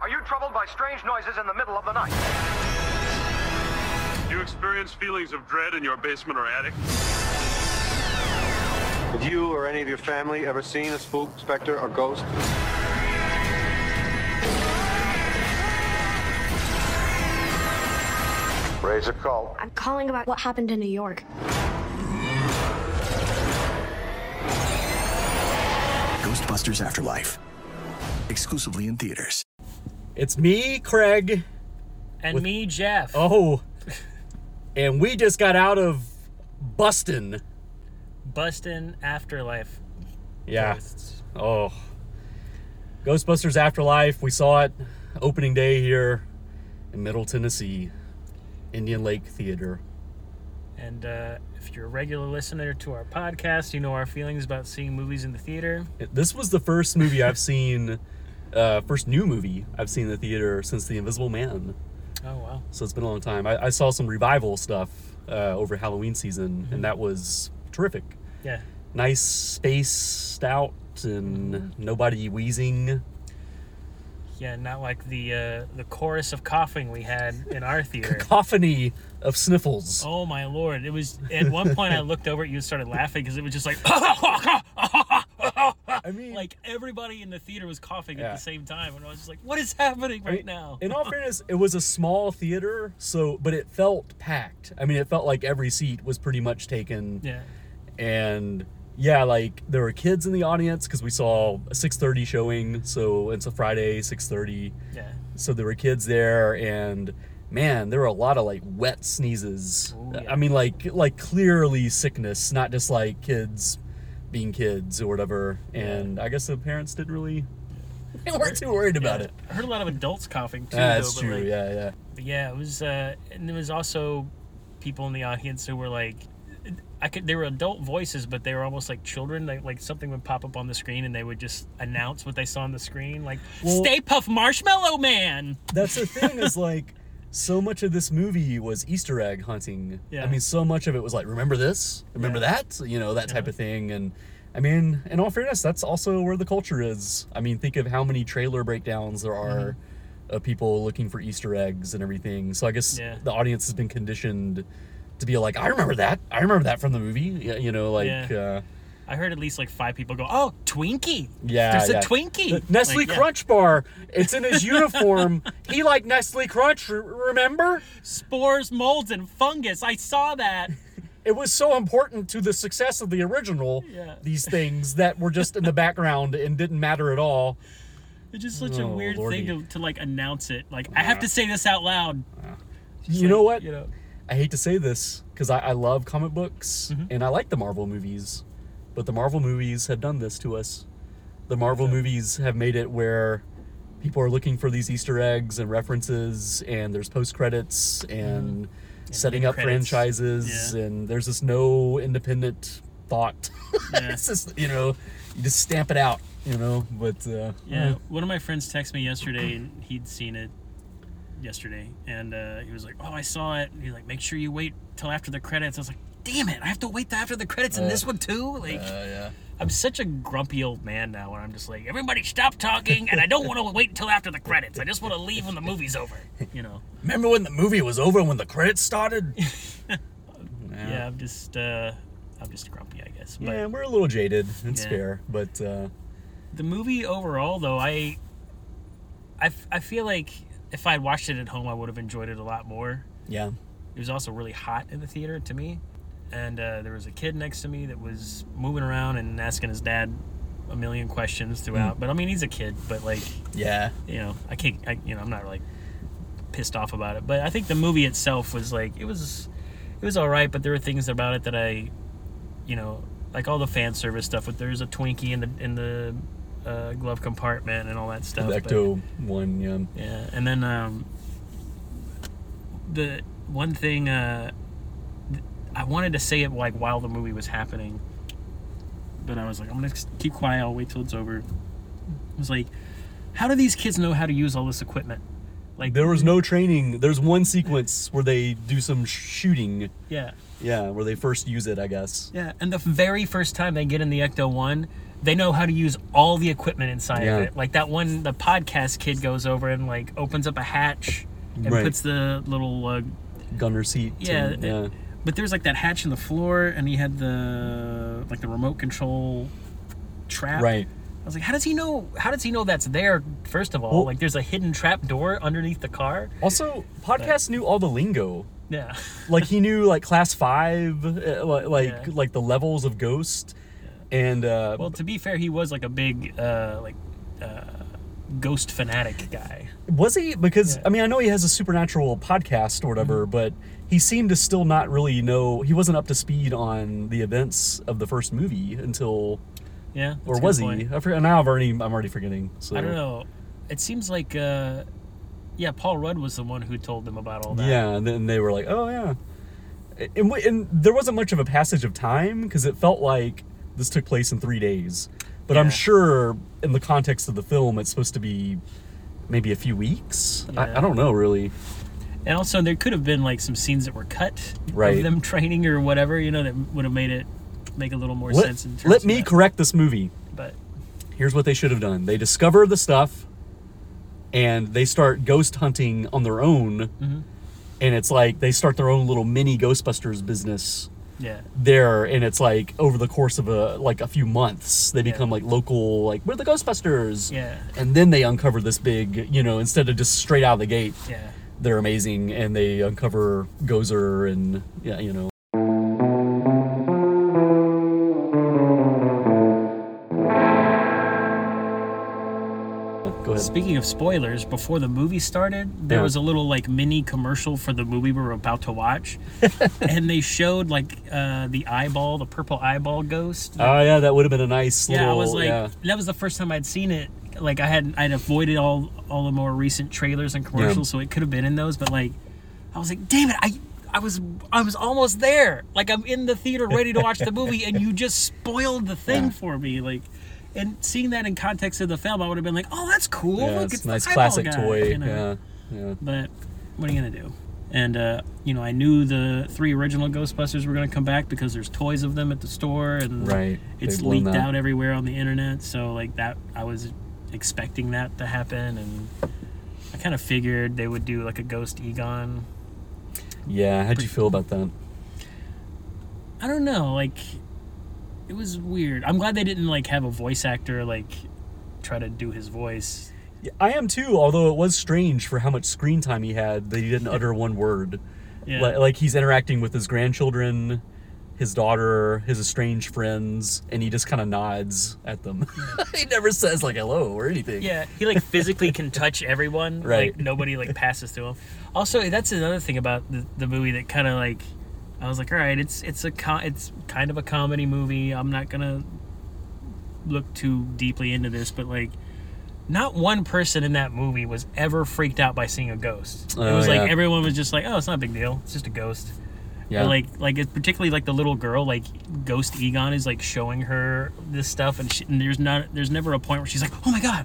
Are you troubled by strange noises in the middle of the night? Do you experience feelings of dread in your basement or attic? Have you or any of your family ever seen a spook, specter, or ghost? Raise a call. I'm calling about what happened in New York. Ghostbusters Afterlife. Exclusively in theaters. It's me, Craig. And with me, Jeff. Oh. And we just got out of Bustin'. Bustin' Afterlife. Yeah. Ghosts. Oh. Ghostbusters Afterlife. We saw it opening day here in Middle Tennessee. Indian Lake Theater. And if you're a regular listener to our podcast, you know our feelings about seeing movies in the theater. This was the first movie I've seen, first new movie I've seen in the theater since The Invisible Man. Oh, wow. So it's been a long time. I saw some revival stuff over Halloween season, mm-hmm. and that was terrific. Yeah. Nice, spaced out, and mm-hmm. nobody wheezing. Yeah, not like the chorus of coughing we had in our theater. Cacophony of sniffles. Oh, my Lord. It was, at one point I looked over at you and started laughing because it was just like, I mean, like everybody in the theater was coughing at the same time. And I was just like, what is happening right now? In all fairness, it was a small theater, but it felt packed. I mean, it felt like every seat was pretty much taken. Yeah. And yeah, like there were kids in the audience because we saw a 6:30 showing, so it's a Friday 6:30. Yeah. So there were kids there, and man, there were a lot of like wet sneezes. Ooh, yeah. I mean, like clearly sickness, not just like kids being kids or whatever. And I guess the parents didn't really, they weren't too worried about it. I heard a lot of adults coughing too. That's true. Like, yeah. But yeah, it was, and there was also people in the audience who were like, they were adult voices, but they were almost like children. Like something would pop up on the screen, and they would just announce what they saw on the screen, like "Stay Puft Marshmallow Man." That's the thing is like, so much of this movie was Easter egg hunting. Yeah. I mean, so much of it was like, "Remember this? Remember that?" You know, that type of thing. And I mean, in all fairness, that's also where the culture is. I mean, think of how many trailer breakdowns there are of people looking for Easter eggs and everything. So I guess the audience has been conditioned to be like, I remember that from the movie, you know, like... Yeah. I heard at least like 5 people go, oh, Twinkie! Yeah, There's a Twinkie! Nestle Crunch bar! It's in his uniform! He liked Nestle Crunch, remember? Spores, molds, and fungus! I saw that! It was so important to the success of the original, these things that were just in the background and didn't matter at all. It's just such a weird thing to like announce it. Like, I have to say this out loud. You like, know what? You know, I hate to say this because I love comic books and I like the Marvel movies, but the Marvel movies have done this to us. The Marvel movies have made it where people are looking for these Easter eggs and references, and there's post credits and setting up credits. Franchises, and there's just no independent thought. It's just, you know, you just stamp it out, you know. But one of my friends texted me yesterday, and he'd seen it. And he was like, oh, I saw it. And he's like, make sure you wait till after the credits. I was like, damn it, I have to wait till after the credits in this one too? Like, I'm such a grumpy old man now where I'm just like, everybody stop talking, and I don't want to wait until after the credits. I just want to leave when the movie's over, you know. Remember when the movie was over and when the credits started? I'm just grumpy, I guess. But, yeah, we're a little jaded. It's fair, but... the movie overall, though, I feel like... If I had watched it at home, I would have enjoyed it a lot more. Yeah. It was also really hot in the theater to me. And there was a kid next to me that was moving around and asking his dad a million questions throughout. But, I mean, he's a kid, but, like... Yeah. You know, I'm not, like, pissed off about it. But I think the movie itself was, like, it was all right, but there were things about it that I, you know... Like, all the fan service stuff. But there's a Twinkie in the glove compartment and all that stuff. Ecto-1, yeah. And then the one thing I wanted to say it like while the movie was happening, but I was like, I'm gonna keep quiet. I'll wait till it's over. I was like, how do these kids know how to use all this equipment? Like there was no training. There's one sequence where they do some shooting. Yeah. Yeah, where they first use it, I guess. Yeah, and the very first time they get in the Ecto-1. they know how to use all the equipment inside of it. Like that one, the podcast kid goes over and like opens up a hatch and puts the little gunner seat. But there's like that hatch in the floor, and he had the like the remote control trap. I was like, how does he know? How does he know that's there? First of all, well, like there's a hidden trap door underneath the car. Also, Podcast knew all the lingo. Yeah, like he knew like class 5, like the levels of ghost. And well, to be fair, he was like a big ghost fanatic guy. Was he? Because I mean, I know he has a supernatural podcast or whatever, but he seemed to still not really know. He wasn't up to speed on the events of the first movie until or was he? I forget, now I'm already forgetting. So I don't know. It seems like Paul Rudd was the one who told them about all that. Yeah, and then they were like, oh yeah, and there wasn't much of a passage of time because it felt like this took place in 3 days, but I'm sure in the context of the film, it's supposed to be maybe a few weeks. Yeah. I don't know really. And also there could have been like some scenes that were cut of them training or whatever, you know, that would have made it make a little more sense. In terms let of me that. Correct this movie, but here's what they should have done. They discover the stuff and they start ghost hunting on their own. Mm-hmm. And it's like, they start their own little mini Ghostbusters business. Yeah. There, and it's like over the course of a few months, they become like local, like we're the Ghostbusters. Yeah. And then they uncover this big, you know, instead of just straight out of the gate. Yeah. They're amazing, and they uncover Gozer and you know. Speaking of spoilers, before the movie started, there was a little like mini commercial for the movie we were about to watch, and they showed like the purple eyeball ghost. Oh yeah, that would have been a nice little. Yeah, I was like, that was the first time I'd seen it. Like I'd avoided all the more recent trailers and commercials, so it could have been in those. But like, I was like, damn it, I was almost there. Like I'm in the theater ready to watch the movie, and you just spoiled the thing for me. Like. And seeing that in context of the film, I would have been like, oh, that's cool. Yeah, look, it's a nice classic toy. You know? Yeah. But what are you going to do? And, you know, I knew the 3 original Ghostbusters were going to come back because there's toys of them at the store. And it's leaked out everywhere on the internet. So, like, that, I was expecting that to happen. And I kind of figured they would do, like, a Ghost Egon. Yeah. How'd you feel about that? I don't know. Like... It was weird. I'm glad they didn't like have a voice actor like try to do his voice. Yeah, I am too, although it was strange for how much screen time he had that he didn't utter one word. Yeah. Like he's interacting with his grandchildren, his daughter, his estranged friends, and he just kind of nods at them. Yeah. He never says like hello or anything. Yeah, he like physically can touch everyone. Right. Like nobody like passes through him. Also, that's another thing about the movie that kind of like I was like, all right, it's kind of a comedy movie. I'm not gonna look too deeply into this, but like, not one person in that movie was ever freaked out by seeing a ghost. It was like everyone was just like, oh, it's not a big deal. It's just a ghost. Yeah. And like it's particularly like the little girl, like Ghost Egon is like showing her this stuff, and there's never a point where she's like, oh my god.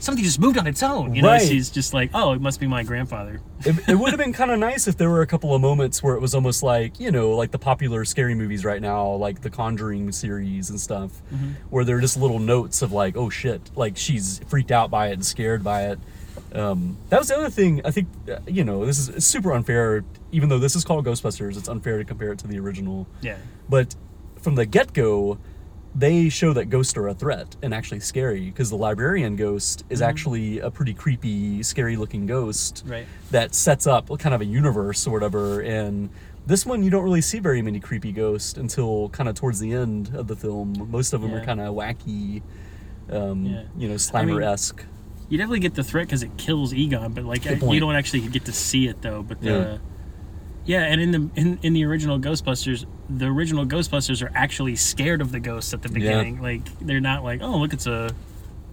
Something just moved on its own, you know. Right. She's just like, "Oh, it must be my grandfather." It would have been kind of nice if there were a couple of moments where it was almost like, you know, like the popular scary movies right now, like the Conjuring series and stuff, where there are just little notes of like, "Oh shit!" Like she's freaked out by it and scared by it. That was the other thing. I think you know this is super unfair. Even though this is called Ghostbusters, it's unfair to compare it to the original. Yeah. But from the get-go, they show that ghosts are a threat and actually scary because the librarian ghost is actually a pretty creepy, scary-looking ghost that sets up kind of a universe or whatever. And this one, you don't really see very many creepy ghosts until kind of towards the end of the film. Most of them are kind of wacky, you know, Slimer-esque. I mean, you definitely get the threat because it kills Egon, but like you don't actually get to see it though. But and in the original Ghostbusters, the original Ghostbusters are actually scared of the ghosts at the beginning. Yeah. Like they're not like, oh look, it's a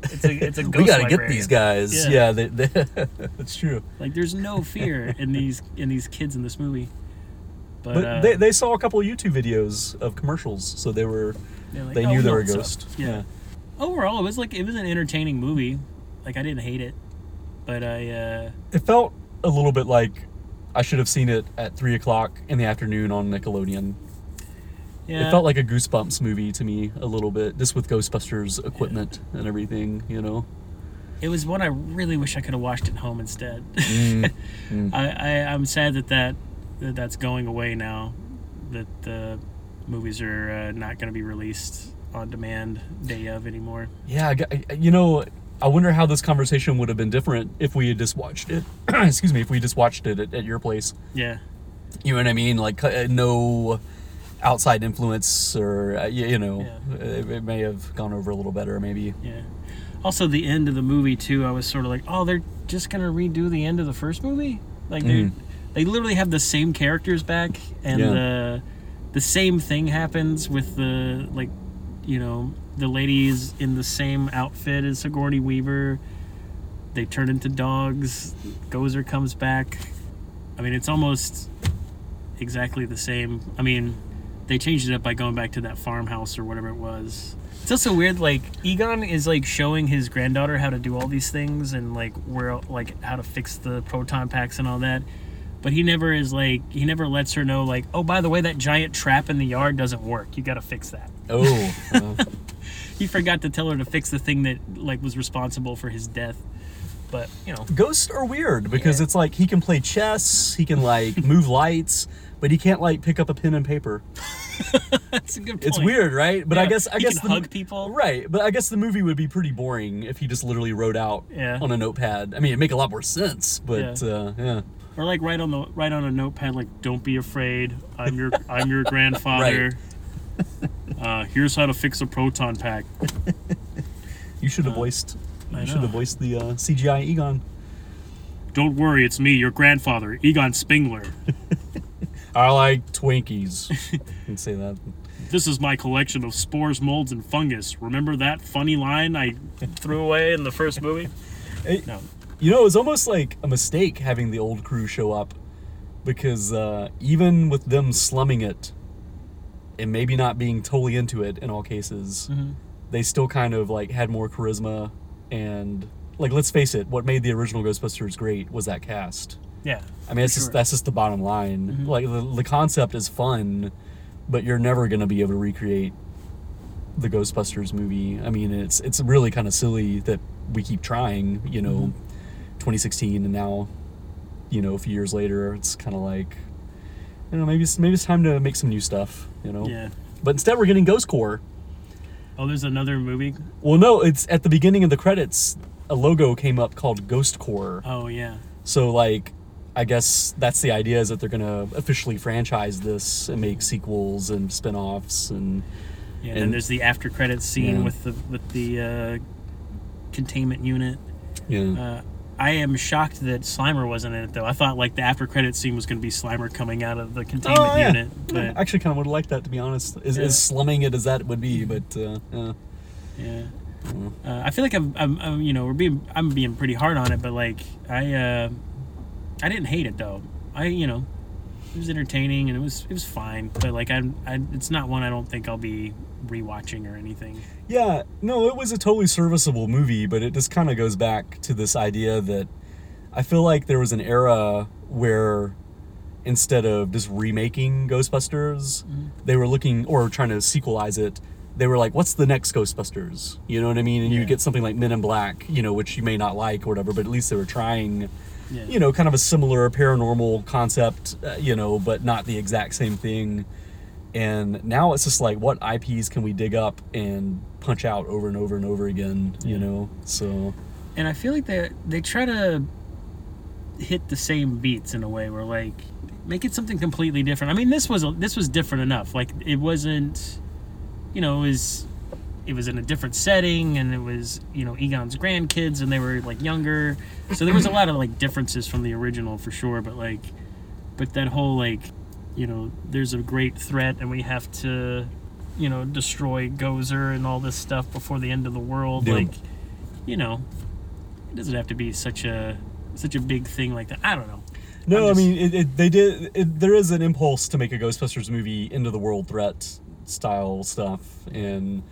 ghost. We gotta librarian. Get these guys. Yeah, they that's true. Like there's no fear in these kids in this movie. But they saw a couple of YouTube videos of commercials, so they were like, they knew they were a ghost. Yeah. Overall, it was an entertaining movie. Like I didn't hate it, but it felt a little bit like. I should have seen it at 3:00 in the afternoon on Nickelodeon. Yeah. It felt like a Goosebumps movie to me a little bit, just with Ghostbusters equipment and everything, you know. It was one I really wish I could have watched at home instead. I'm sad that's going away now, that the movies are not going to be released on demand day of anymore. Yeah, you know, I wonder how this conversation would have been different if we had just watched it. Excuse me, if we just watched it at your place. Yeah. You know what I mean? Like, no outside influence, or, you know, yeah. It may have gone over a little better, maybe. Yeah. Also, the end of the movie, too, I was sort of like, oh, they're just going to redo the end of the first movie? Like, they literally have the same characters back, and the same thing happens with the, like, you know, the ladies in the same outfit as Sigourney Weaver. They turn into dogs. Gozer comes back. I mean, it's almost exactly the same. I mean, they changed it up by going back to that farmhouse or whatever it was. It's also weird, like, Egon is, like, showing his granddaughter how to do all these things and, like, where, like, how to fix the proton packs and all that. But he never is, like, he never lets her know, like, oh, by the way, that giant trap in the yard doesn't work. You got to fix that. Oh. He forgot to tell her to fix the thing that, like, was responsible for his death. But, you know. Ghosts are weird because it's, like, he can play chess, he can, like, move lights, but he can't, like, pick up a pen and paper. That's a good point. It's weird, right? But yeah, I guess can hug people. Right, but I guess the movie would be pretty boring if he just literally wrote out on a notepad. I mean, it'd make a lot more sense, but Or like write on a notepad, like, don't be afraid. I'm your grandfather. Right. Here's how to fix a proton pack. You should have voiced the CGI Egon. Don't worry, it's me, your grandfather, Egon Spengler. I like Twinkies. You can say that. This is my collection of spores, molds, and fungus. Remember that funny line I threw away in the first movie? No. You know, it was almost like a mistake having the old crew show up, because even with them slumming it and maybe not being totally into it in all cases, they still kind of, like, had more charisma. And, like, let's face it, what made the original Ghostbusters great was that cast. Yeah, I mean, that's just the bottom line. Like, the concept is fun, but you're never going to be able to recreate the Ghostbusters movie. I mean, it's really kind of silly that we keep trying, you know, 2016, and now, you know, a few years later, it's kind of like, you know, maybe it's time to make some new stuff, you know? Yeah. But instead we're getting Ghost Corps. Oh, there's another movie? Well, no, it's at the beginning of the credits, a logo came up called Ghost Corps. Oh, yeah. So, like, I guess that's the idea, is that they're going to officially franchise this and make sequels and spin-offs. And then there's the after credits scene with the containment unit. Yeah. I am shocked that Slimer wasn't in it, though. I thought, like, the after credits scene was going to be Slimer coming out of the containment unit. But I actually kind of would have liked that, to be honest, as slumming it as that would be. But, yeah. I feel like I'm you know, I'm being pretty hard on it, but, like, I didn't hate it, though. You know, it was entertaining and it was fine, but, like, it's not one I don't think I'll be rewatching or anything. Yeah, no, it was a totally serviceable movie, but it just kind of goes back to this idea that I feel like there was an era where instead of just remaking Ghostbusters, they were looking, or trying to sequelize it, they were like, what's the next Ghostbusters? You know what I mean? And you get something like Men in Black, you know, which you may not like or whatever, but at least they were trying, you know, kind of a similar paranormal concept, you know, but not the exact same thing. And now it's just like, what IPs can we dig up and punch out over and over and over again, you know? So. And I feel like they try to hit the same beats in a way where, like, make it something completely different. I mean, this was different enough. Like, it wasn't... You know, it was in a different setting, and it was, you know, Egon's grandkids, and they were, like, younger. So there was a lot of, like, differences from the original for sure, but, like, that whole, like, you know, there's a great threat and we have to, you know, destroy Gozer and all this stuff before the end of the world. Yeah. Like, you know, it doesn't have to be such a big thing like that. I don't know. No, I mean, there is an impulse to make a Ghostbusters movie into the world threat style stuff, and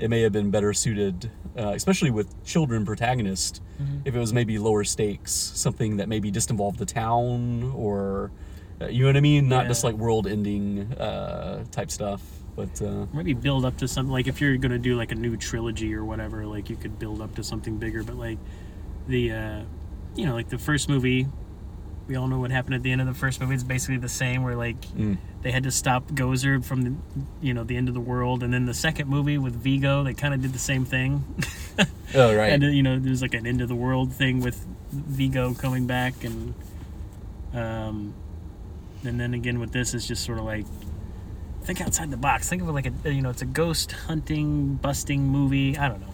it may have been better suited, especially with children protagonists, if it was maybe lower stakes, something that maybe just involved the town, or you know what I mean, not just like world ending type stuff. But maybe build up to something, like if you're going to do like a new trilogy or whatever, like you could build up to something bigger. But like the, you know, like the first movie, we all know what happened at the end of the first movie. It's basically the same where like they had to stop Gozer from the, you know, the end of the world. And then the second movie with Vigo, they kind of did the same thing. Oh, right. And, you know, there's like an end of the world thing with Vigo coming back. And then again with this, it's just sort of like, think outside the box. Think of it like a, you know, it's a ghost hunting, busting movie. I don't know.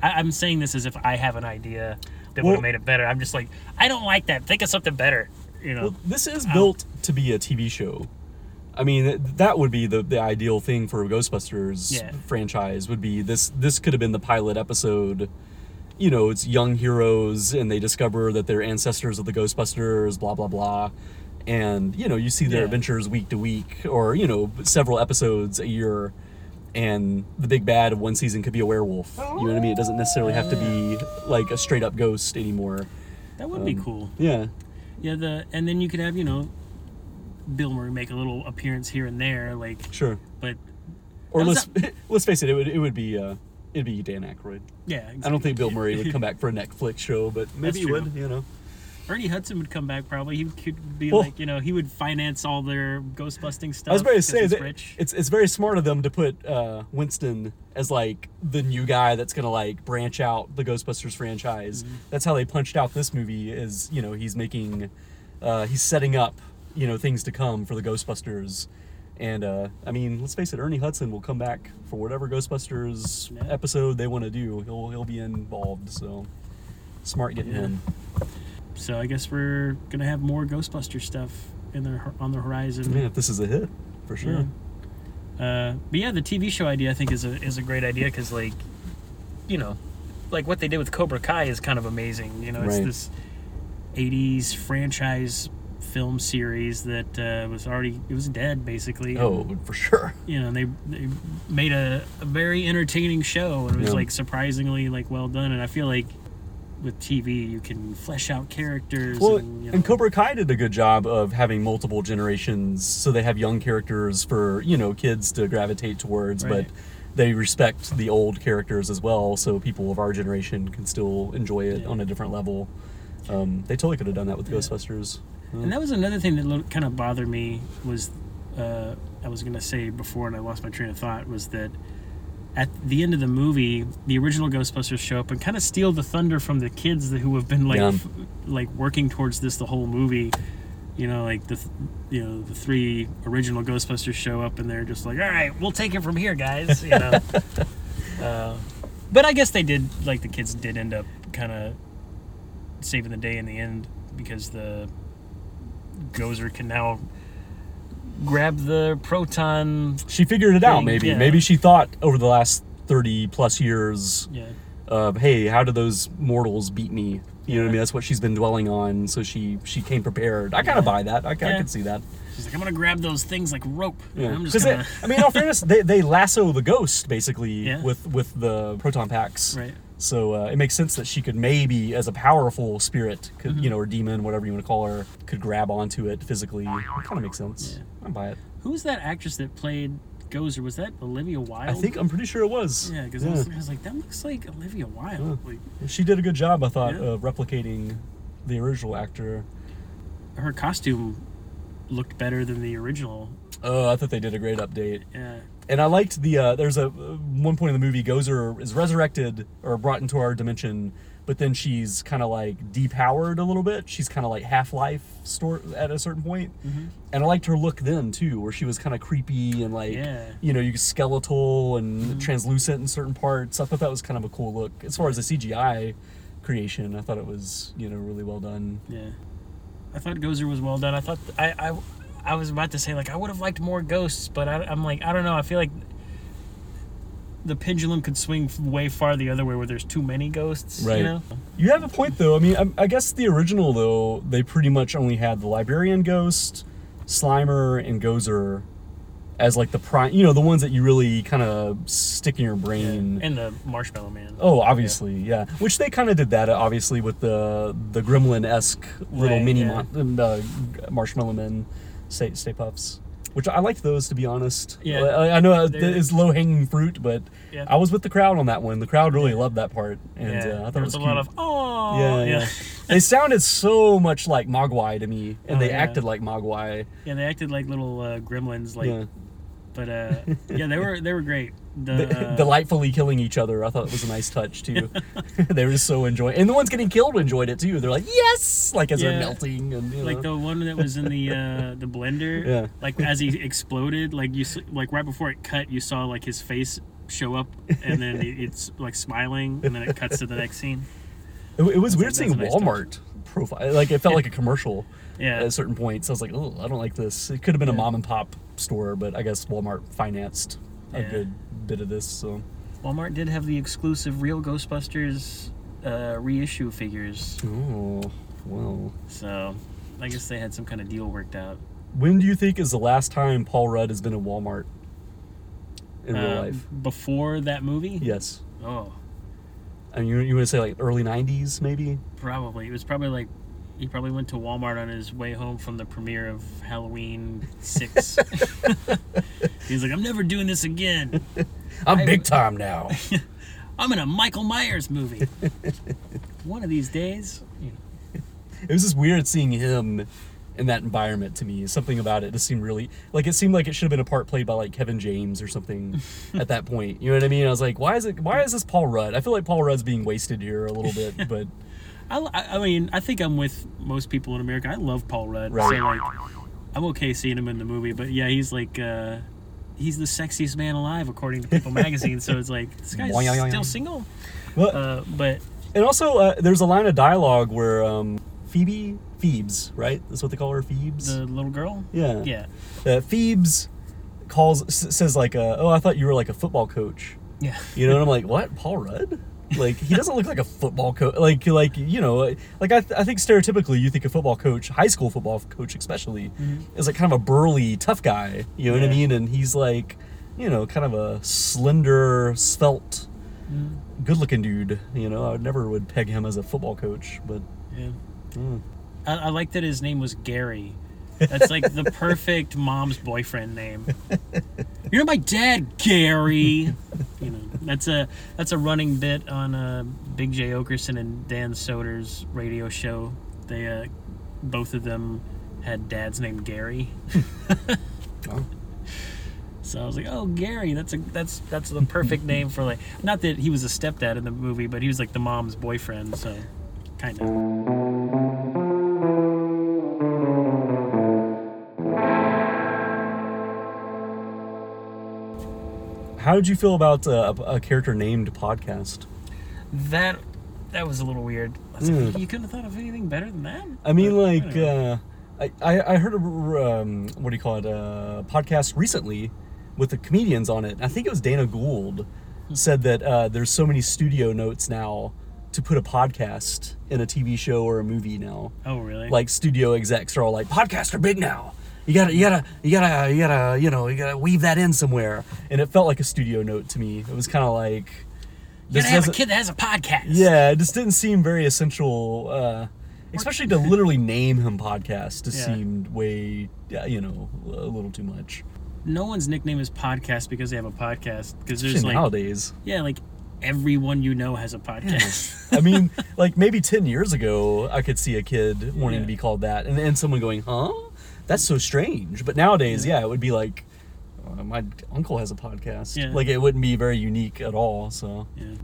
I'm saying this as if I have an idea that would have made it better. I'm just like, I don't like that. Think of something better. You know, well, this is built to be a TV show. I mean, that would be the ideal thing for a Ghostbusters franchise. Would be this could have been the pilot episode. You know, it's young heroes and they discover that they're ancestors of the Ghostbusters. Blah blah blah. And, you know, you see their adventures week to week or, you know, several episodes a year. And the big bad of one season could be a werewolf. You know what I mean? It doesn't necessarily have to be like a straight up ghost anymore. That would be cool. Yeah. Yeah. And then you could have, you know, Bill Murray make a little appearance here and there. Like, sure. But. Or let's face it, it'd be Dan Aykroyd. Yeah. Exactly. I don't think Bill Murray would come back for a Netflix show, but maybe he would, you know. Ernie Hudson would come back probably. He could be like, you know, he would finance all their ghost busting stuff. I was about to say that it's very smart of them to put Winston as like the new guy that's gonna like branch out the Ghostbusters franchise. Mm-hmm. That's how they punched out this movie. Is, you know, he's setting up, you know, things to come for the Ghostbusters. And I mean, let's face it, Ernie Hudson will come back for whatever Ghostbusters episode they want to do. He'll be involved. So smart getting him. So I guess we're going to have more Ghostbuster stuff on the horizon. Yeah, if this is a hit, for sure. Yeah. But yeah, the TV show idea, I think, is a great idea because, like, you know, like what they did with Cobra Kai is kind of amazing. You know, it's this 80s franchise film series that was dead, basically. Oh, for sure. You know, and they made a very entertaining show, and it was, like, surprisingly, like, well done. And I feel like with TV, you can flesh out characters. Well, and Cobra Kai did a good job of having multiple generations, so they have young characters for, you know, kids to gravitate towards, but they respect the old characters as well, so people of our generation can still enjoy it on a different level. They totally could have done that with Ghostbusters. And that was another thing that kind of bothered me was, I was going to say before and I lost my train of thought, was that at the end of the movie, the original Ghostbusters show up and kind of steal the thunder from the kids who have been like like working towards this the whole movie. You know, like the three original Ghostbusters show up and they're just like, "All right, we'll take it from here, guys." You know. But I guess they did, like, the kids did end up kind of saving the day in the end because the Gozer can now grab the proton. She figured it out, maybe. Yeah. Maybe she thought over the last 30 plus years of, hey, how do those mortals beat me? You know what I mean? That's what she's been dwelling on. So she came prepared. I kind of buy that. I can see that. She's like, I'm going to grab those things like rope. Yeah. I'm just gonna... I mean, in all fairness, they lasso the ghost, basically, with the proton packs. Right. So it makes sense that she could maybe, as a powerful spirit, could, you know, or demon, whatever you want to call her, could grab onto it physically. It kind of makes sense. Yeah. I buy it. Who was that actress that played Gozer? Was that Olivia Wilde? I'm pretty sure it was. Yeah, because I was like, that looks like Olivia Wilde. Yeah. Like, she did a good job, I thought, of replicating the original actor. Her costume looked better than the original. Oh, I thought they did a great update. Yeah. And I liked the, there's a one point in the movie, Gozer is resurrected or brought into our dimension, but then she's kind of like depowered a little bit. She's kind of like Half-Life at a certain point. Mm-hmm. And I liked her look then too, where she was kind of creepy and like, you know, you skeletal and translucent in certain parts. I thought that was kind of a cool look. As far as the CGI creation, I thought it was, you know, really well done. Yeah. I thought Gozer was well done. I thought, I was about to say, like, I would have liked more ghosts, but I'm like, I don't know. I feel like the pendulum could swing way far the other way where there's too many ghosts, you know? You have a point, though. I mean, I guess the original, though, they pretty much only had the librarian ghost, Slimer, and Gozer as, like, the prime, you know, the ones that you really kind of stick in your brain. Yeah. And the Marshmallow Man. Oh, obviously, which they kind of did that, obviously, with the Gremlin-esque little mini Marshmallow Men. Stay Puffs. which I liked those, to be honest. Yeah, I know it's low hanging fruit, but yeah. I was with the crowd on that one. The crowd really loved that part, and I thought there was it was cute. A lot of oh, yeah. They sounded so much like Mogwai to me, and they acted like Mogwai. Yeah, they acted like little gremlins, like. Yeah. But yeah, they were great. Delightfully killing each other, I thought it was a nice touch too. They were so enjoying, and the ones getting killed enjoyed it too. They're like, yes, like as they're melting, and you like know. The one that was in the blender, like as he exploded, like you like right before it cut, you saw like his face show up, and then it's like smiling, and then it cuts to the next scene. It was weird seeing nice Walmart touch. Profile, like it felt like a commercial. Yeah. At certain points, I was like, "Oh, I don't like this." It could have been a mom and pop store, but I guess Walmart financed a good bit of this. So, Walmart did have the exclusive Real Ghostbusters reissue figures. Oh, well. So, I guess they had some kind of deal worked out. When do you think is the last time Paul Rudd has been in Walmart in real life? Before that movie? Yes. Oh. I mean, you would say like early '90s, maybe? Probably. It was probably like. He probably went to Walmart on his way home from the premiere of Halloween 6. He's like, I'm never doing this again. I'm big time now. I'm in a Michael Myers movie. One of these days. You know. It was just weird seeing him in that environment to me. Something about it just seemed really... Like, it seemed like it should have been a part played by, like, Kevin James or something at that point. You know what I mean? I was like, why is this Paul Rudd? I feel like Paul Rudd's being wasted here a little bit, but... I mean, I think I'm with most people in America. I love Paul Rudd. Right. So, like, I'm okay seeing him in the movie, but yeah, he's like, he's the sexiest man alive, according to People magazine. So it's like, this guy's still single. Well, but. And also, there's a line of dialogue where Phoebes, right? That's what they call her, Phoebes? The little girl? Yeah. Yeah. Phoebes says, like, oh, I thought you were like a football coach. Yeah. You know, and I'm like, what? Paul Rudd? Like, he doesn't look like a football coach. Like you know, like I think stereotypically you think a football coach, high school football coach especially, is like kind of a burly, tough guy. You know what I mean? And he's like, you know, kind of a slender, svelte, good-looking dude. You know, I never would peg him as a football coach, but... Yeah. I like that his name was Gary. That's like the perfect mom's boyfriend name. You're my dad, Gary. You know, that's a running bit on Big Jay Oakerson and Dan Soder's radio show. They both of them had dads named Gary. So I was like, oh, Gary, that's the perfect name for, like, not that he was a stepdad in the movie, but he was like the mom's boyfriend, so kind of. How did you feel about a character named podcast? That was a little weird. I was like, you couldn't have thought of anything better than that? I mean, like, I heard a, what do you call it, podcast recently with the comedians on it. I think it was Dana Gould said that there's so many studio notes now to put a podcast in a TV show or a movie now. Oh, really? Like, studio execs are all like, podcasts are big now. You gotta weave that in somewhere. And it felt like a studio note to me. It was kind of like... You gotta have a kid that has a podcast. Yeah, it just didn't seem very essential, especially to literally name him podcast. Just seemed way, you know, a little too much. No one's nickname is podcast because they have a podcast. Because there's like... Nowadays. Yeah, like... Everyone you know has a podcast. I mean, like, maybe 10 years ago, I could see a kid wanting to be called that. And then someone going, huh? That's so strange. But nowadays, it would be like, oh, my uncle has a podcast. Yeah. Like, it wouldn't be very unique at all, so. Yeah.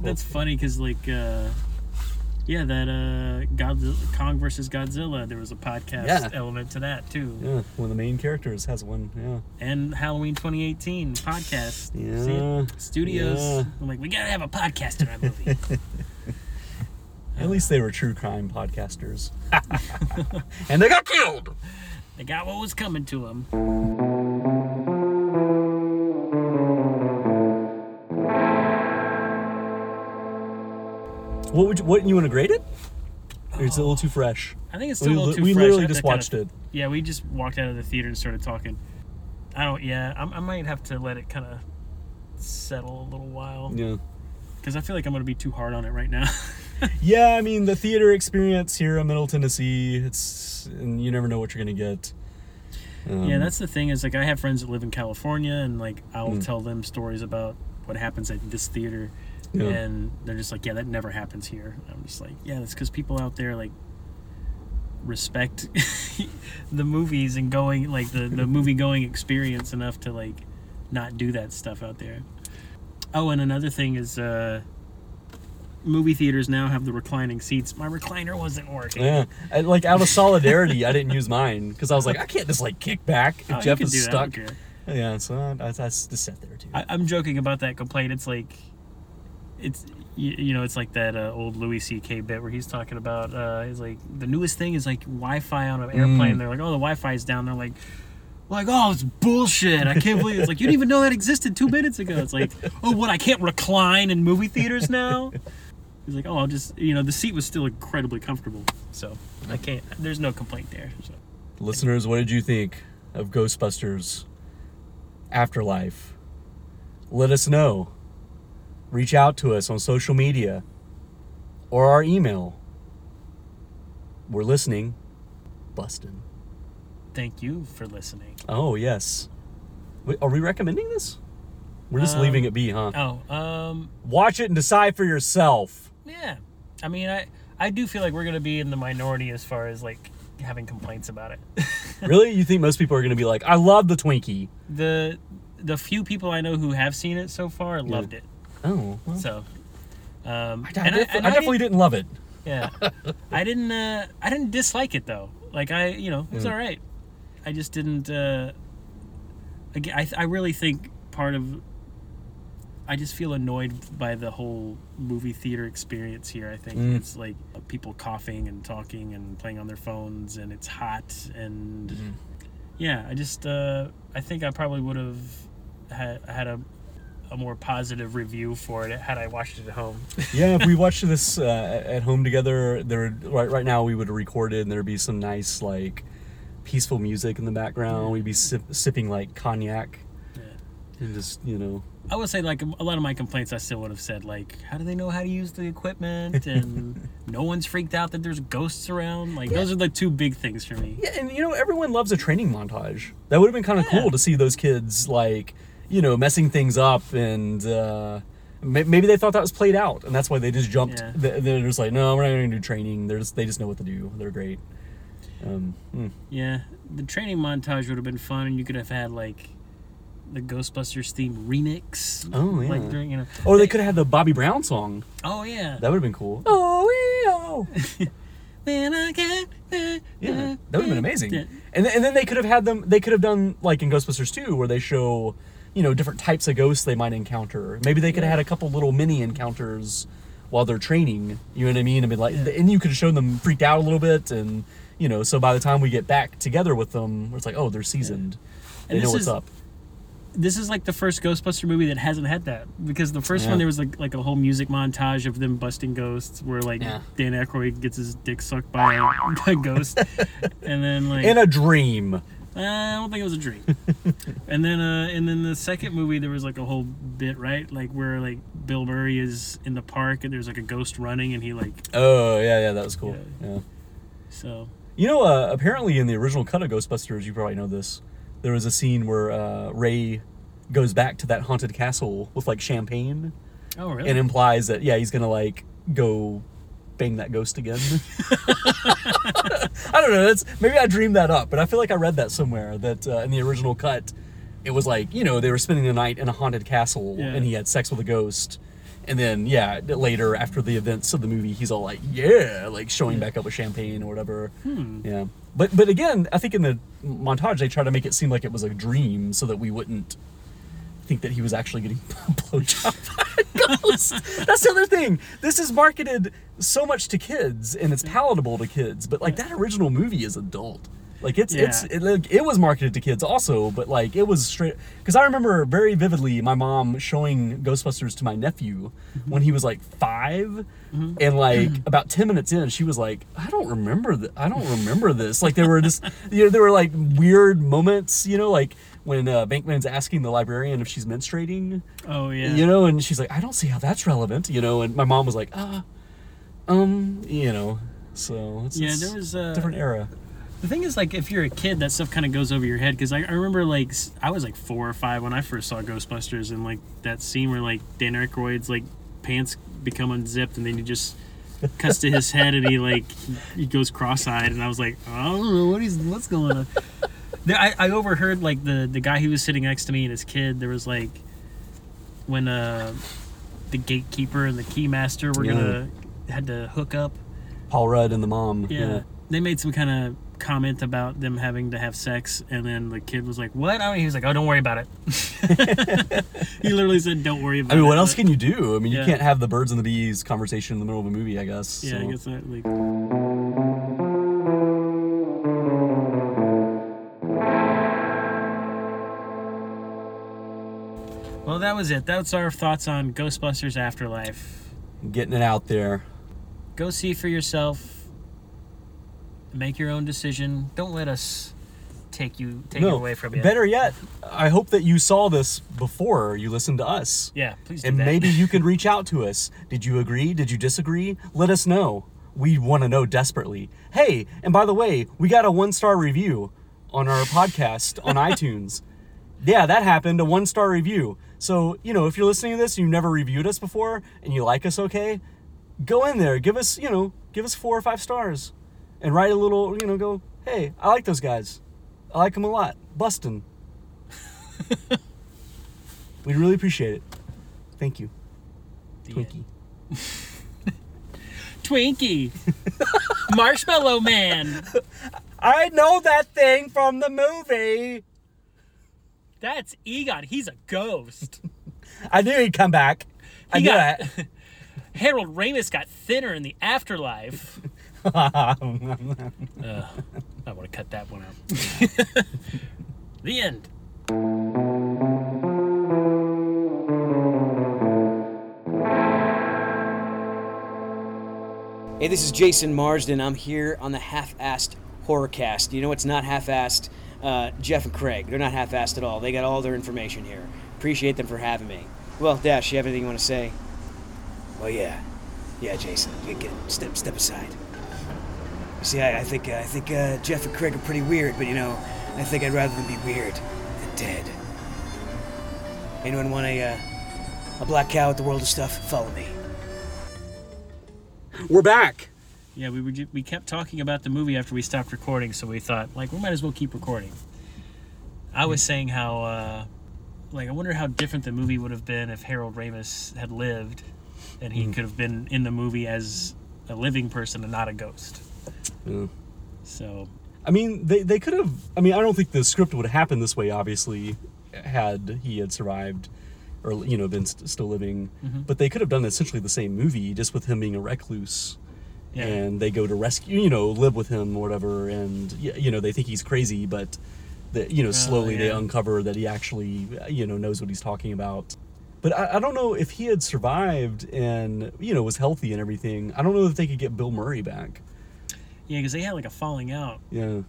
That's funny, because, like, Kong vs. Godzilla, there was a podcast element to that, too. Yeah, one of the main characters has one, And Halloween 2018 podcast. Yeah. See, studios, I'm like, we gotta have a podcast in our movie. At least they were true crime podcasters. And they got killed! They got what was coming to them. What you want to grade it? Or it's a little too fresh? I think it's still a little too fresh. We literally just watched it. Yeah, we just walked out of the theater and started talking. I might have to let it kind of settle a little while. Yeah. Because I feel like I'm going to be too hard on it right now. Yeah, I mean, the theater experience here in Middle Tennessee, and you never know what you're going to get. Yeah, that's the thing is, like, I have friends that live in California, and, like, I'll tell them stories about what happens at this theater, and they're just like, yeah, that never happens here. And I'm just like, yeah, that's because people out there, like, respect the movies and going, like, the movie-going experience enough to, like, not do that stuff out there. Oh, and another thing is, movie theaters now have the reclining seats. My recliner wasn't working. Yeah, I, like, out of solidarity, I didn't use mine because I was like, I can't just, like, kick back if Jeff is stuck. Yeah, so I just sat there too. I'm joking about that complaint. It's like, it's you know, it's like that old Louis C.K. bit where he's talking about he's like, the newest thing is like Wi-Fi on an airplane. They're like, oh, the Wi-Fi is down. They're like. Like, oh, it's bullshit. I can't believe it. It's like, you didn't even know that existed 2 minutes ago. It's like, oh, what, I can't recline in movie theaters now? He's like, oh, I'll just, you know, the seat was still incredibly comfortable. So I can't, there's no complaint there. So. Listeners, what did you think of Ghostbusters Afterlife? Let us know. Reach out to us on social media or our email. We're listening. Bustin'. Thank you for listening. Oh, yes. Wait, are we recommending this? We're just leaving it be, huh? Oh. Watch it and decide for yourself. Yeah. I mean, I do feel like we're going to be in the minority as far as, like, having complaints about it. Really? You think most people are going to be like, I love the Twinkie? The few people I know who have seen it so far loved it. Oh. Well. So. I definitely didn't love it. Yeah. I didn't dislike it, though. Like, I, you know, it was all right. I just didn't, I really think part of, I just feel annoyed by the whole movie theater experience here, I think. It's like people coughing and talking and playing on their phones, and it's hot, and yeah, I just, I think I probably would have had a more positive review for it had I watched it at home. Yeah, if we watched this at home together, there right now we would have recorded, and there'd be some nice, like, peaceful music in the background. We'd be sipping like cognac, and just, you know. I would say, like, a lot of my complaints I still would have said, like, how do they know how to use the equipment, and no one's freaked out that there's ghosts around. Like, those are the two big things for me. Yeah, and you know, everyone loves a training montage. That would have been kind of cool to see those kids, like, you know, messing things up, and maybe they thought that was played out, and that's why they just jumped. Yeah. They're just like, no, we're not going to do training. They just know what to do. They're great. Yeah, the training montage would have been fun, and you could have had, like, the Ghostbusters theme remix. Oh, yeah. Like, during, you know, or they could have had the Bobby Brown song. Oh, yeah. That would have been cool. Oh, yeah. Yeah, that would have been amazing. Yeah. And then they could have had them, they could have done, like, in Ghostbusters 2, where they show, you know, different types of ghosts they might encounter. Maybe they could have had a couple little mini encounters while they're training. You know what I mean? I mean, like, and you could have shown them freaked out a little bit, and, you know, so by the time we get back together with them, it's like, oh, they're seasoned. Yeah. They know what's up. This is like the first Ghostbuster movie that hasn't had that, because the first one there was like a whole music montage of them busting ghosts, where, like, Dan Aykroyd gets his dick sucked by a ghost, and then, like, in a dream. I don't think it was a dream. and then the second movie, there was like a whole bit, right? Like, where, like, Bill Murray is in the park and there's like a ghost running, and he, like. Oh, yeah, that was cool. Yeah. So. You know, apparently in the original cut of Ghostbusters, you probably know this, there was a scene where Ray goes back to that haunted castle with, like, champagne. Oh, really? And implies that, yeah, he's going to, like, go bang that ghost again. I don't know. Maybe I dreamed that up, but I feel like I read that somewhere, that in the original cut, it was like, you know, they were spending the night in a haunted castle, and he had sex with a ghost. And then, later, after the events of the movie, he's all like, showing back up with champagne or whatever. Yeah. But again, I think in the montage, they try to make it seem like it was a dream so that we wouldn't think that he was actually getting blowjobbed by a ghost. That's the other thing. This is marketed so much to kids, and it's palatable to kids. But, like, that original movie is adult. Like, it was marketed to kids also, but, like, it was straight. Because I remember very vividly my mom showing Ghostbusters to my nephew when he was, like, 5, and, like, about 10 minutes in, she was like, I don't remember this. Like, there were just, you know, there were, like, weird moments, you know, like when Bankman's asking the librarian if she's menstruating. Oh, yeah. You know, and she's like, I don't see how that's relevant, you know, and my mom was like, you know, so it's a different era. The thing is, like, if you're a kid, that stuff kind of goes over your head, because I remember, like, I was, like, 4 or 5 when I first saw Ghostbusters, and, like, that scene where, like, Dan Aykroyd's, like, pants become unzipped, and then he just cuts to his head, and he, like, he goes cross-eyed, and I was like, I don't know what's going on. I overheard, like, the guy who was sitting next to me and his kid, there was, like, when the gatekeeper and the keymaster were had to hook up. Paul Rudd and the mom. Yeah. They made some kind of comment about them having to have sex, and then the kid was like, what? He was like, oh, don't worry about it. He literally said, don't worry about it. I mean, what else can you do? I mean, you can't have the birds and the bees conversation in the middle of a movie, I guess. Yeah, so. I guess that, like... Well, that was it. That's our thoughts on Ghostbusters Afterlife. Getting it out there. Go see for yourself. Make your own decision. Don't let us take it away from you. Better yet, I hope that you saw this before you listened to us. Yeah, please do and that. Maybe you can reach out to us. Did you agree? Did you disagree? Let us know. We want to know desperately. Hey, and by the way, we got a 1-star review on our podcast on iTunes. Yeah, that happened, a 1-star review. So, you know, if you're listening to this and you've never reviewed us before and you like us, okay, go in there. Give us, give us 4 or 5 stars. And write a little, go, hey, I like those guys. I like them a lot. Bustin'. We'd really appreciate it. Thank you. Twinkie. Twinkie. Marshmallow Man. I know that thing from the movie. That's Egon. He's a ghost. I knew he'd come back. I knew that. Harold Ramis got thinner in the afterlife. I want to cut that one out. The end. Hey, this is Jason Marsden. I'm here on the Half-Assed Horrorcast. You know it's not half-assed? Jeff and Craig. They're not half-assed at all. They got all their information here. Appreciate them for having me. Well, Dash, you have anything you want to say? Well, yeah. Yeah, Jason. You get step aside. See, I think Jeff and Craig are pretty weird, but I think I'd rather them be weird than dead. Anyone want a black cow at the World of Stuff? Follow me. We're back. Yeah, we kept talking about the movie after we stopped recording, so we thought we might as well keep recording. I was saying how I wonder how different the movie would have been if Harold Ramis had lived, and he could have been in the movie as a living person and not a ghost. Yeah. So, I mean, they could have. I mean, I don't think the script would have happened this way, obviously, had he had survived, or been still living. Mm-hmm. But they could have done essentially the same movie, just with him being a recluse, and they go to rescue, live with him or whatever, and they think he's crazy, but slowly they uncover that he actually knows what he's talking about. But I don't know if he had survived and was healthy and everything. I don't know if they could get Bill Murray back. Yeah, because they had a falling out. Yeah,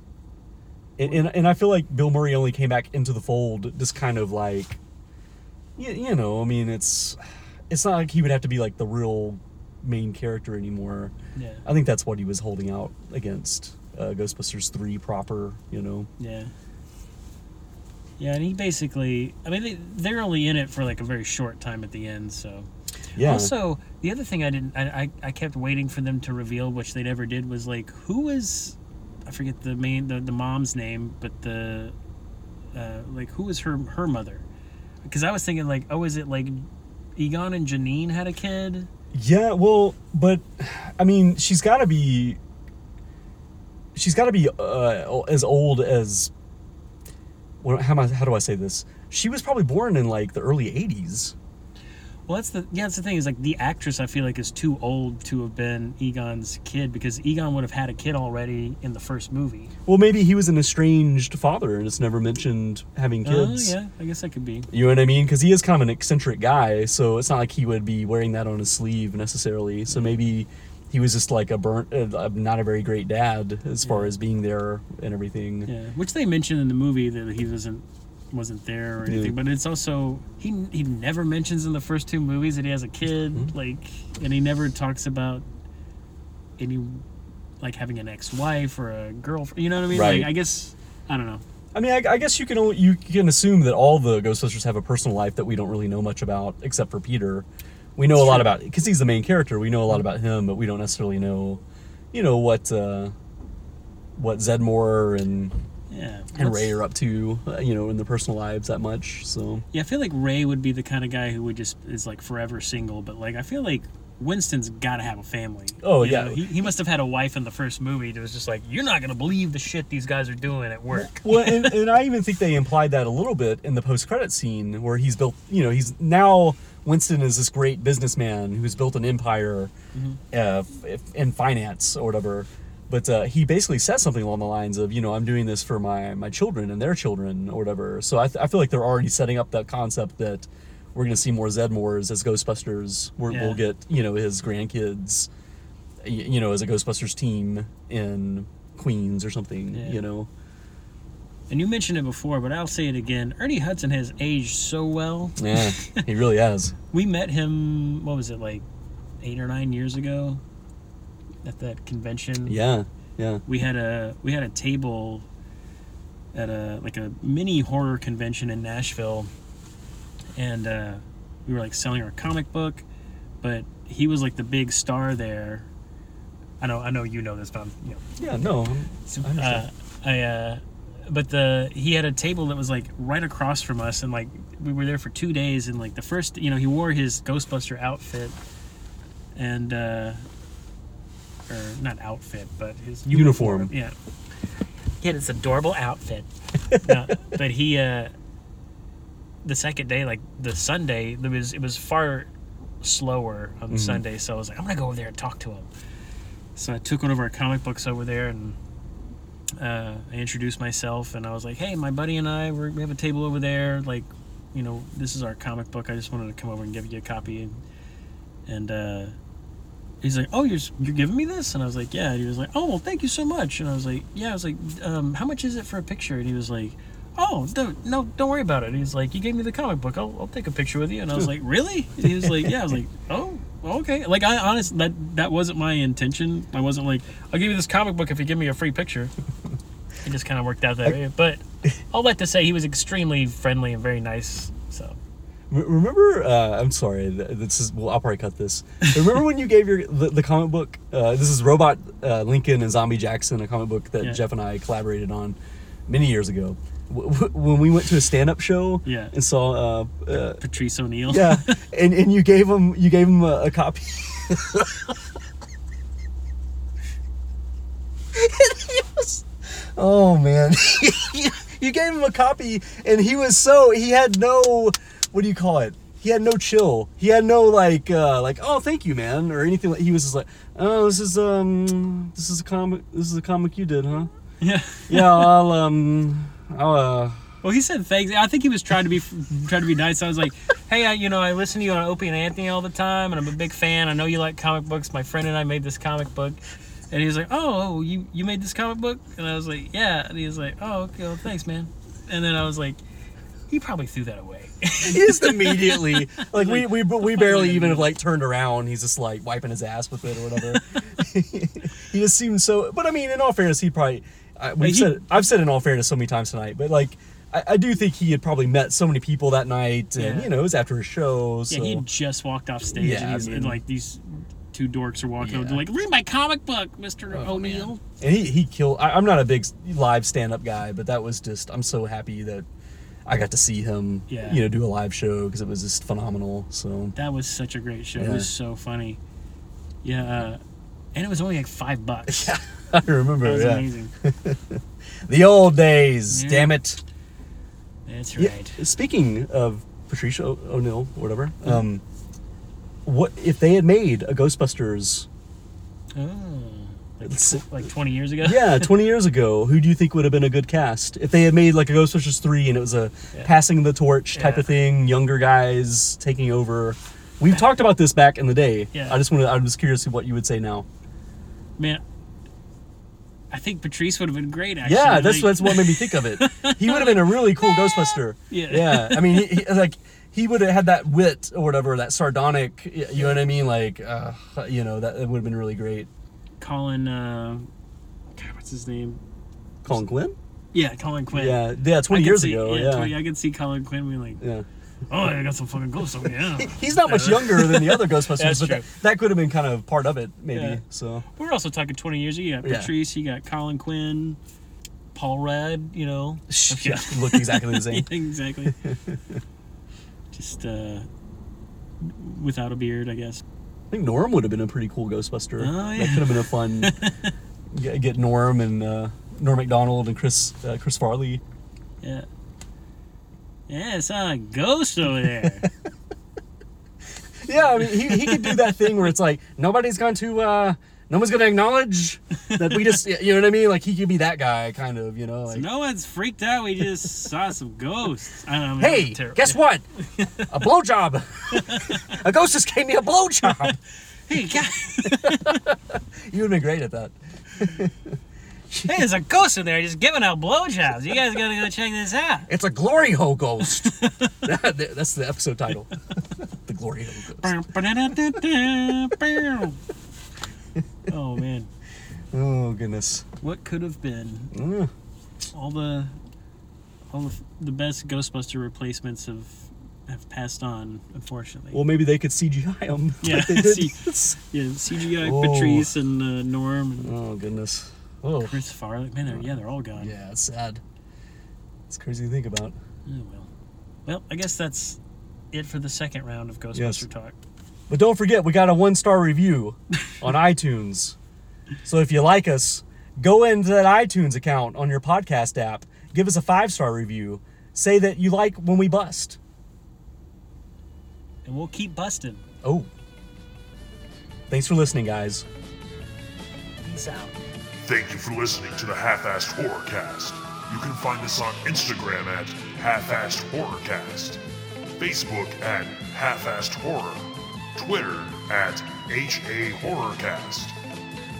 and I feel like Bill Murray only came back into the fold just kind of I mean, it's not like he would have to be the real main character anymore. Yeah, I think that's what he was holding out against Ghostbusters 3 proper. Yeah. Yeah, and he basically, I mean, they're only in it for a very short time at the end, so. Yeah. Also, the other thing I kept waiting for them to reveal, which they never did, was who was, I forget the mom's name, but who was her mother? Because I was thinking is it Egon and Janine had a kid? Yeah, well, but I mean, she's got to be as old as. How do I say this? She was probably born in the early 80s. Well, that's the thing is the actress I feel is too old to have been Egon's kid, because Egon would have had a kid already in the first movie. Well, maybe he was an estranged father and it's never mentioned having kids. Oh, yeah, I guess that could be. You know what I mean? Because he is kind of an eccentric guy, so it's not like he would be wearing that on his sleeve necessarily. So maybe he was just not a very great dad as far as being there and everything. Yeah, which they mentioned in the movie that he wasn't there or anything, but it's also he never mentions in the first 2 movies that he has a kid, and he never talks about any like having an ex-wife or a girlfriend. You know what I mean? Right. Like, I guess, I don't know. I mean, I guess you can assume that all the Ghostbusters have a personal life that we don't really know much about, except for Peter. We know a lot about, because he's the main character. We know a lot about him, but we don't necessarily know, you know, what Zedmore and Ray are up to, you know, in their personal lives that much. So yeah, I feel like Ray would be the kind of guy who would just is like forever single. But like, I feel like Winston's got to have a family. Oh, you know, he must have had a wife in the first movie that was just like, you're not gonna believe the shit these guys are doing at work. Well, and I even think they implied that a little bit in the post-credit scene where he's built. You know, he's now. Winston is this great businessman who's built an empire in finance or whatever. But he basically says something along the lines of, you know, I'm doing this for my children and their children or whatever. So I feel like they're already setting up that concept that we're going to see more Zedmores as Ghostbusters. We'll get, you know, his grandkids, you know, as a Ghostbusters team in Queens or something, you know. And you mentioned it before, but I'll say it again. Ernie Hudson has aged so well. Yeah, he really has. We met him, what was it, like 8 or 9 years ago at that convention? Yeah, yeah. We had a table at a mini horror convention in Nashville, and we were like selling our comic book, but he was like the big star there. I know you know this, but I'm... You know, yeah, no, I understand. But he had a table that was like right across from us, and like we were there for 2 days, and like the first, you know, he wore his Ghostbuster outfit, and or not outfit, but his uniform. Yeah, he had this adorable outfit. No, but he the second day, like the Sunday, it was far slower on the Sunday, so I was like, I'm gonna go over there and talk to him. So I took one of our comic books over there, and I introduced myself, and I was like, hey, my buddy and I, we have a table over there, like, you know, this is our comic book, I just wanted to come over and give you a copy. And he's like, oh, you're giving me this? And I was like, yeah. And he was like, oh, well, thank you so much. And I was like, yeah. I was like, how much is it for a picture? And he was like, oh, no, don't worry about it. And he's like, you gave me the comic book, I'll take a picture with you. And I was like, really? And he was like, yeah. I was like, oh, okay. Like, I honestly, that wasn't my intention. I wasn't like, I'll give you this comic book if you give me a free picture. It just kind of worked out that way. But all that to say, he was extremely friendly and very nice. So remember, I'm sorry, this is, well, I'll probably cut this. Remember when you gave the comic book? This is Robot Lincoln and Zombie Jackson, a comic book that Jeff and I collaborated on many years ago. When we went to a stand-up show and saw Patrice O'Neill, and you gave him a copy. Oh man, you gave him a copy, and he had no, what do you call it? He had no chill. He had no like oh, thank you, man, or anything. He was just like, oh, this is a comic you did, huh? Yeah, yeah. Well, he said thanks. I think he was trying to be nice. I was like, hey, I listen to you on Opie and Anthony all the time, and I'm a big fan. I know you like comic books. My friend and I made this comic book. And he was like, oh, you made this comic book? And I was like, yeah. And he was like, oh, okay, well, thanks, man. And then I was like, he probably threw that away. Just immediately. Like, we barely even have, like, turned around. He's just, like, wiping his ass with it or whatever. He just seemed so... But, I mean, in all fairness, he probably... I've said in all fairness so many times tonight, but like I do think he had probably met so many people that night, and you know, it was after a show. So. Yeah, he had just walked off stage, and like these two dorks are walking over, like, read my comic book, Mr. O'Neill. Man. And he killed. I'm not a big live stand-up guy, but that was just. I'm so happy that I got to see him, you know, do a live show because it was just phenomenal. So that was such a great show. Yeah. It was so funny. Yeah, and it was only like $5. Yeah. I remember, that was amazing. The old days, damn it. That's right. Yeah, speaking of Patrice O'Neill, or whatever, what if they had made a Ghostbusters? Oh, like 20 years ago? Yeah, 20 years ago. Who do you think would have been a good cast? If they had made like a Ghostbusters 3 and it was a passing the torch type of thing, younger guys taking over. We've talked about this back in the day. Yeah. I'm just curious what you would say now. Man, I think Patrice would have been great, actually. Yeah, that's what made me think of it. He would have been a really cool Ghostbuster. Yeah. I mean, he would have had that wit or whatever, that sardonic, you know what I mean? Like, you know, that would have been really great. Colin, God, what's his name? Colin Quinn? Yeah, Colin Quinn. Yeah, that's 20 years ago. Yeah, yeah. 20, I could see Colin Quinn being like, yeah. Oh, I got some fucking ghosts over here. He's not much younger than the other Ghostbusters, but that could have been kind of part of it, maybe. Yeah. So we're also talking 20 years ago. You got Patrice, you got Colin Quinn, Paul Rudd, you know. Yeah, look exactly the same. Exactly. Just without a beard, I guess. I think Norm would have been a pretty cool Ghostbuster. Oh, yeah. That could have been a fun... get Norm and Norm MacDonald and Chris Farley. Yeah. Yeah, it's not a ghost over there. Yeah, I mean, he could do that thing where it's like, no one's going to acknowledge that we just, you know what I mean? Like, he could be that guy, kind of, you know? Like, so no one's freaked out. We just saw some ghosts. I don't know. Hey, guess what? A blowjob. A ghost just gave me a blowjob. Hey, God. You would be great at that. Hey, there's a ghost in there just giving out blowjobs. You guys gotta go check this out. It's a glory hole ghost. That's the episode title. The glory hole ghost. Oh man. Oh goodness. What could have been? Mm. All the best Ghostbuster replacements have passed on, unfortunately. Well, maybe they could CGI them. Yeah, like they did. CGI Patrice and Norm. And oh goodness. Whoa. Chris Farley. Man, they're all gone. Yeah, it's sad. It's crazy to think about. Oh, well. Well, I guess that's it for the second round of Ghostbuster Talk. But don't forget, we got a 1-star review on iTunes. So if you like us, go into that iTunes account on your podcast app. Give us a 5-star review. Say that you like when we bust. And we'll keep busting. Oh. Thanks for listening, guys. Peace out. Thank you for listening to the Half-Assed Horrorcast. You can find us on Instagram at Half-Assed Horrorcast, Facebook at Half-Assed Horror, Twitter at HA Horrorcast,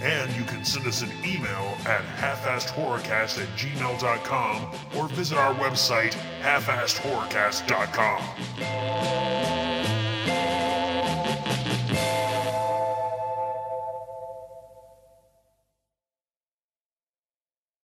and you can send us an email at halfassedhorrorcast@gmail.com or visit our website, halfassedhorrorcast.com.